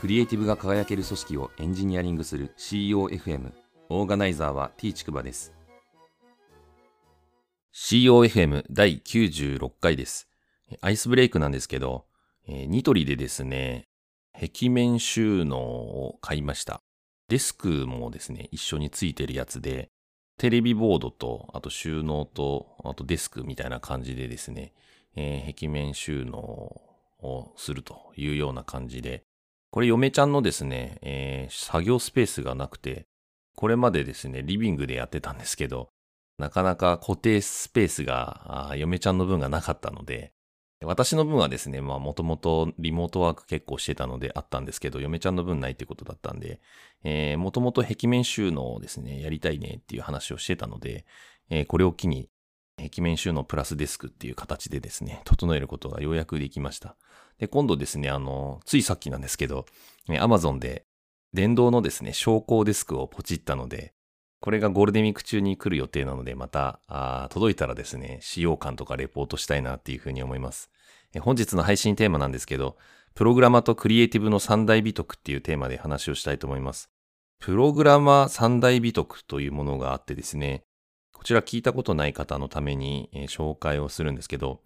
クリエイティブが輝ける組織をエンジニアリングする COFM。オーガナイザーは T ちくばです。COFM 第96回です。アイスブレイクなんですけど、ニトリでですね、壁面収納を買いました。デスクもですね、一緒についてるやつで、テレビボードと、あと収納と、あとデスクみたいな感じでですね、壁面収納をするというような感じで、これ嫁ちゃんのですね、作業スペースがなくて、これまでですね、リビングでやってたんですけど、なかなか固定スペースが、嫁ちゃんの分がなかったので、私の分はですね、まあもともとリモートワーク結構してたのであったんですけど、嫁ちゃんの分ないってことだったんで、もともと壁面収納をですね、やりたいねっていう話をしてたので、これを機に壁面収納プラスデスクっていう形でですね、整えることがようやくできました。で、今度ですね、ついさっきなんですけど、Amazon で電動のですね、昇降デスクをポチったので、これがゴールデンウィーク中に来る予定なので、また、届いたらですね、使用感とかレポートしたいなっていうふうに思います。本日の配信テーマなんですけど、プログラマーとクリエイティブの三大美徳っていうテーマで話をしたいと思います。プログラマー三大美徳というものがあってですね、こちら聞いたことない方のために紹介をするんですけど、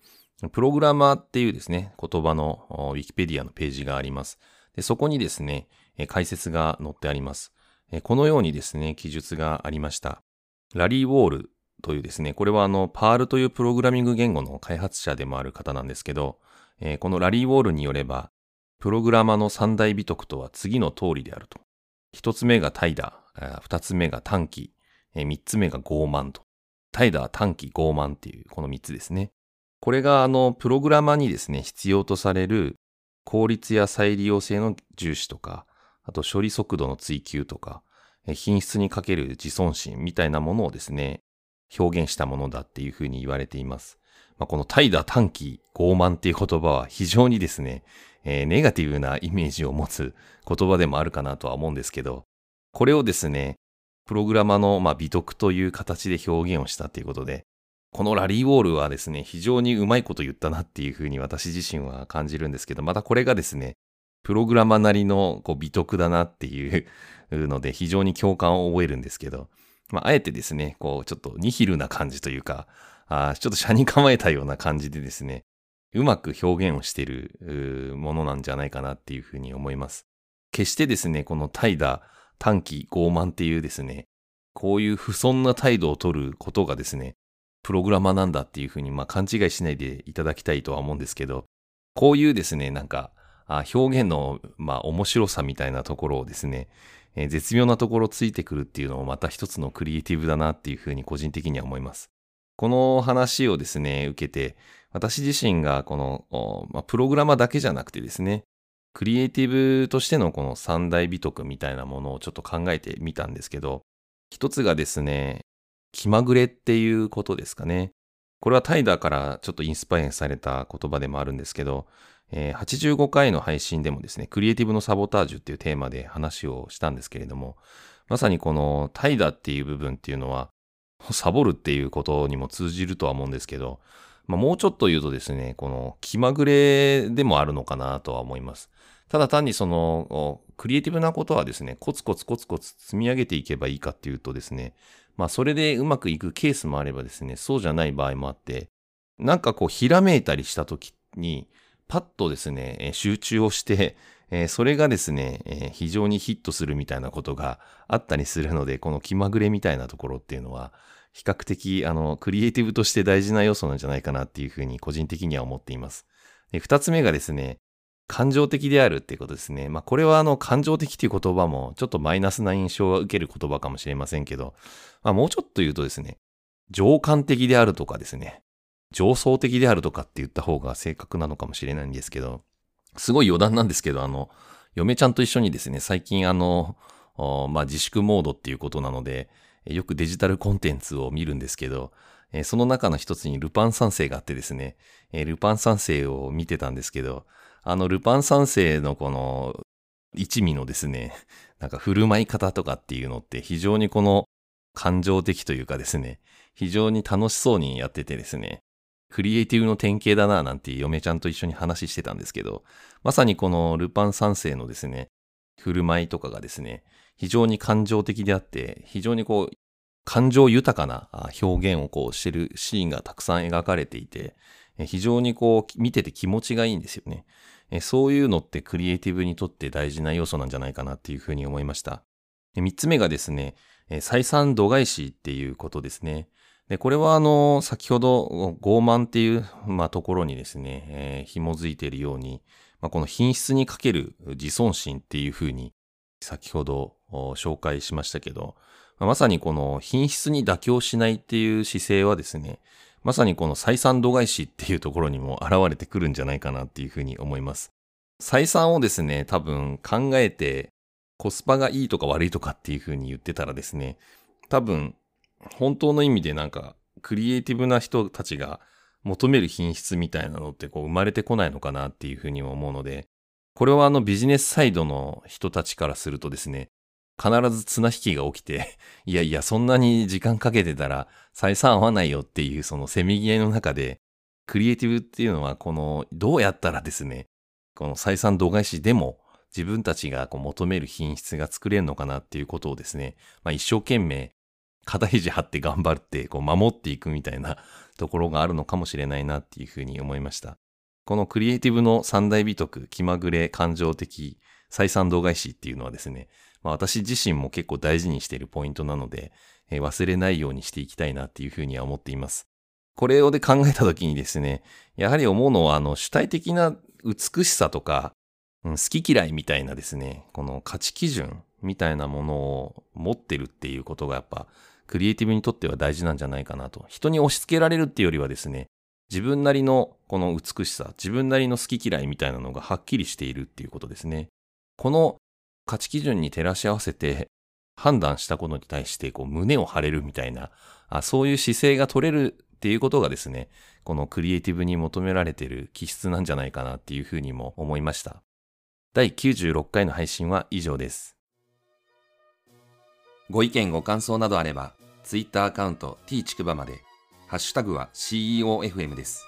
プログラマーっていうですね、言葉のウィキペディアのページがあります。で、そこにですね、解説が載ってあります。このようにですね、記述がありました。ラリー・ウォールというですね、これはパールというプログラミング言語の開発者でもある方なんですけど、このラリー・ウォールによれば、プログラマーの三大美徳とは次の通りであると。一つ目が怠惰、二つ目が短気、三つ目が傲慢と。怠惰、短気、傲慢っていう、この三つですね。これがプログラマーにですね、必要とされる効率や再利用性の重視とか、あと処理速度の追求とか、品質にかける自尊心みたいなものをですね、表現したものだっていうふうに言われています。まあ、この怠惰、短気、傲慢っていう言葉は非常にですね、ネガティブなイメージを持つ言葉でもあるかなとは思うんですけど、これをですね、プログラマーの美徳という形で表現をしたということで、このラリー・ウォールはですね、非常にうまいこと言ったなっていうふうに私自身は感じるんですけど、またこれがですね、プログラマーなりのこう美徳だなっていうので非常に共感を覚えるんですけど、まあ、あえてですね、こうちょっとニヒルな感じというか、ちょっと斜に構えたような感じでですね、うまく表現をしているものなんじゃないかなっていうふうに思います。決してですね、この怠惰、短気、傲慢っていうですね、こういう不遜な態度を取ることがですね、プログラマーなんだっていうふうに勘違いしないでいただきたいとは思うんですけど、こういうですね、なんか、表現の、面白さみたいなところをですね、絶妙なところついてくるっていうのもまた一つのクリエイティブだなっていうふうに個人的には思います。この話をですね、受けて、私自身がこの、プログラマーだけじゃなくてですね、クリエイティブとしてのこの三大美徳みたいなものをちょっと考えてみたんですけど、一つがですね、気まぐれっていうことですかね。これは怠惰からちょっとインスパイアされた言葉でもあるんですけど、85回の配信でもですね、クリエイティブのサボタージュっていうテーマで話をしたんですけれども、まさにこの怠惰っていう部分っていうのは、サボるっていうことにも通じるとは思うんですけど、もうちょっと言うとですね、この気まぐれでもあるのかなとは思います。ただ単にその、クリエイティブなことはですね、コツコツコツコツ積み上げていけばいいかっていうとですね、それでうまくいくケースもあればですね、そうじゃない場合もあって、なんかこう、ひらめいたりしたときに、パッとですね、集中をして、それがですね、非常にヒットするみたいなことがあったりするので、この気まぐれみたいなところっていうのは、比較的、クリエイティブとして大事な要素なんじゃないかなっていうふうに個人的には思っています。で、二つ目がですね、感情的であるっていうことですね。これは感情的っていう言葉もちょっとマイナスな印象を受ける言葉かもしれませんけど、もうちょっと言うとですね、情感的であるとかですね、情操的であるとかって言った方が正確なのかもしれないんですけど、すごい余談なんですけど、嫁ちゃんと一緒にですね、最近自粛モードっていうことなので、よくデジタルコンテンツを見るんですけど、その中の一つにルパン三世があってですね、ルパン三世を見てたんですけど、ルパン三世のこの一味のですね、なんか振る舞い方とかっていうのって非常にこの感情的というかですね、非常に楽しそうにやっててですね、クリエイティブの典型だななんて嫁ちゃんと一緒に話してたんですけど、まさにこのルパン三世のですね、振る舞いとかがですね、非常に感情的であって、非常にこう、感情豊かな表現をこうしてるシーンがたくさん描かれていて、非常にこう見てて気持ちがいいんですよね。そういうのってクリエイティブにとって大事な要素なんじゃないかなっていうふうに思いました。3つ目がですね、採算度外視っていうことですね。で、これは先ほど傲慢っていう、ところにですね、紐づいているように、この品質にかける自尊心っていうふうに先ほど紹介しましたけど、まさにこの品質に妥協しないっていう姿勢はですね、まさにこの採算度外視っていうところにも現れてくるんじゃないかなっていうふうに思います。採算をですね、多分考えてコスパがいいとか悪いとかっていうふうに言ってたらですね、多分本当の意味でなんかクリエイティブな人たちが求める品質みたいなのってこう生まれてこないのかなっていうふうにも思うので、これはビジネスサイドの人たちからするとですね、必ず綱引きが起きて、いやいやそんなに時間かけてたら採算合わないよっていうそのせめぎ合いの中で、クリエイティブっていうのはこのどうやったらですね、この採算度外視でも自分たちがこう求める品質が作れるのかなっていうことをですね、一生懸命肩肘張って頑張ってこう守っていくみたいなところがあるのかもしれないなっていうふうに思いました。このクリエイティブの三大美徳、気まぐれ、感情的、採算度外視っていうのはですね、私自身も結構大事にしているポイントなので、忘れないようにしていきたいなっていうふうには思っています。これをで考えたときにですね、やはり思うのは主体的な美しさとか、好き嫌いみたいなですね、この価値基準みたいなものを持ってるっていうことがやっぱクリエイティブにとっては大事なんじゃないかなと。人に押し付けられるっていうよりはですね、自分なりのこの美しさ、自分なりの好き嫌いみたいなのがはっきりしているっていうことですね。この価値基準に照らし合わせて判断したことに対してこう胸を張れるみたいな、そういう姿勢が取れるっていうことがですね、このクリエイティブに求められている気質なんじゃないかなっていうふうにも思いました。第96回の配信は以上です。ご意見ご感想などあれば、Twitter アカウント t ちくばまで、#は CEOFM です。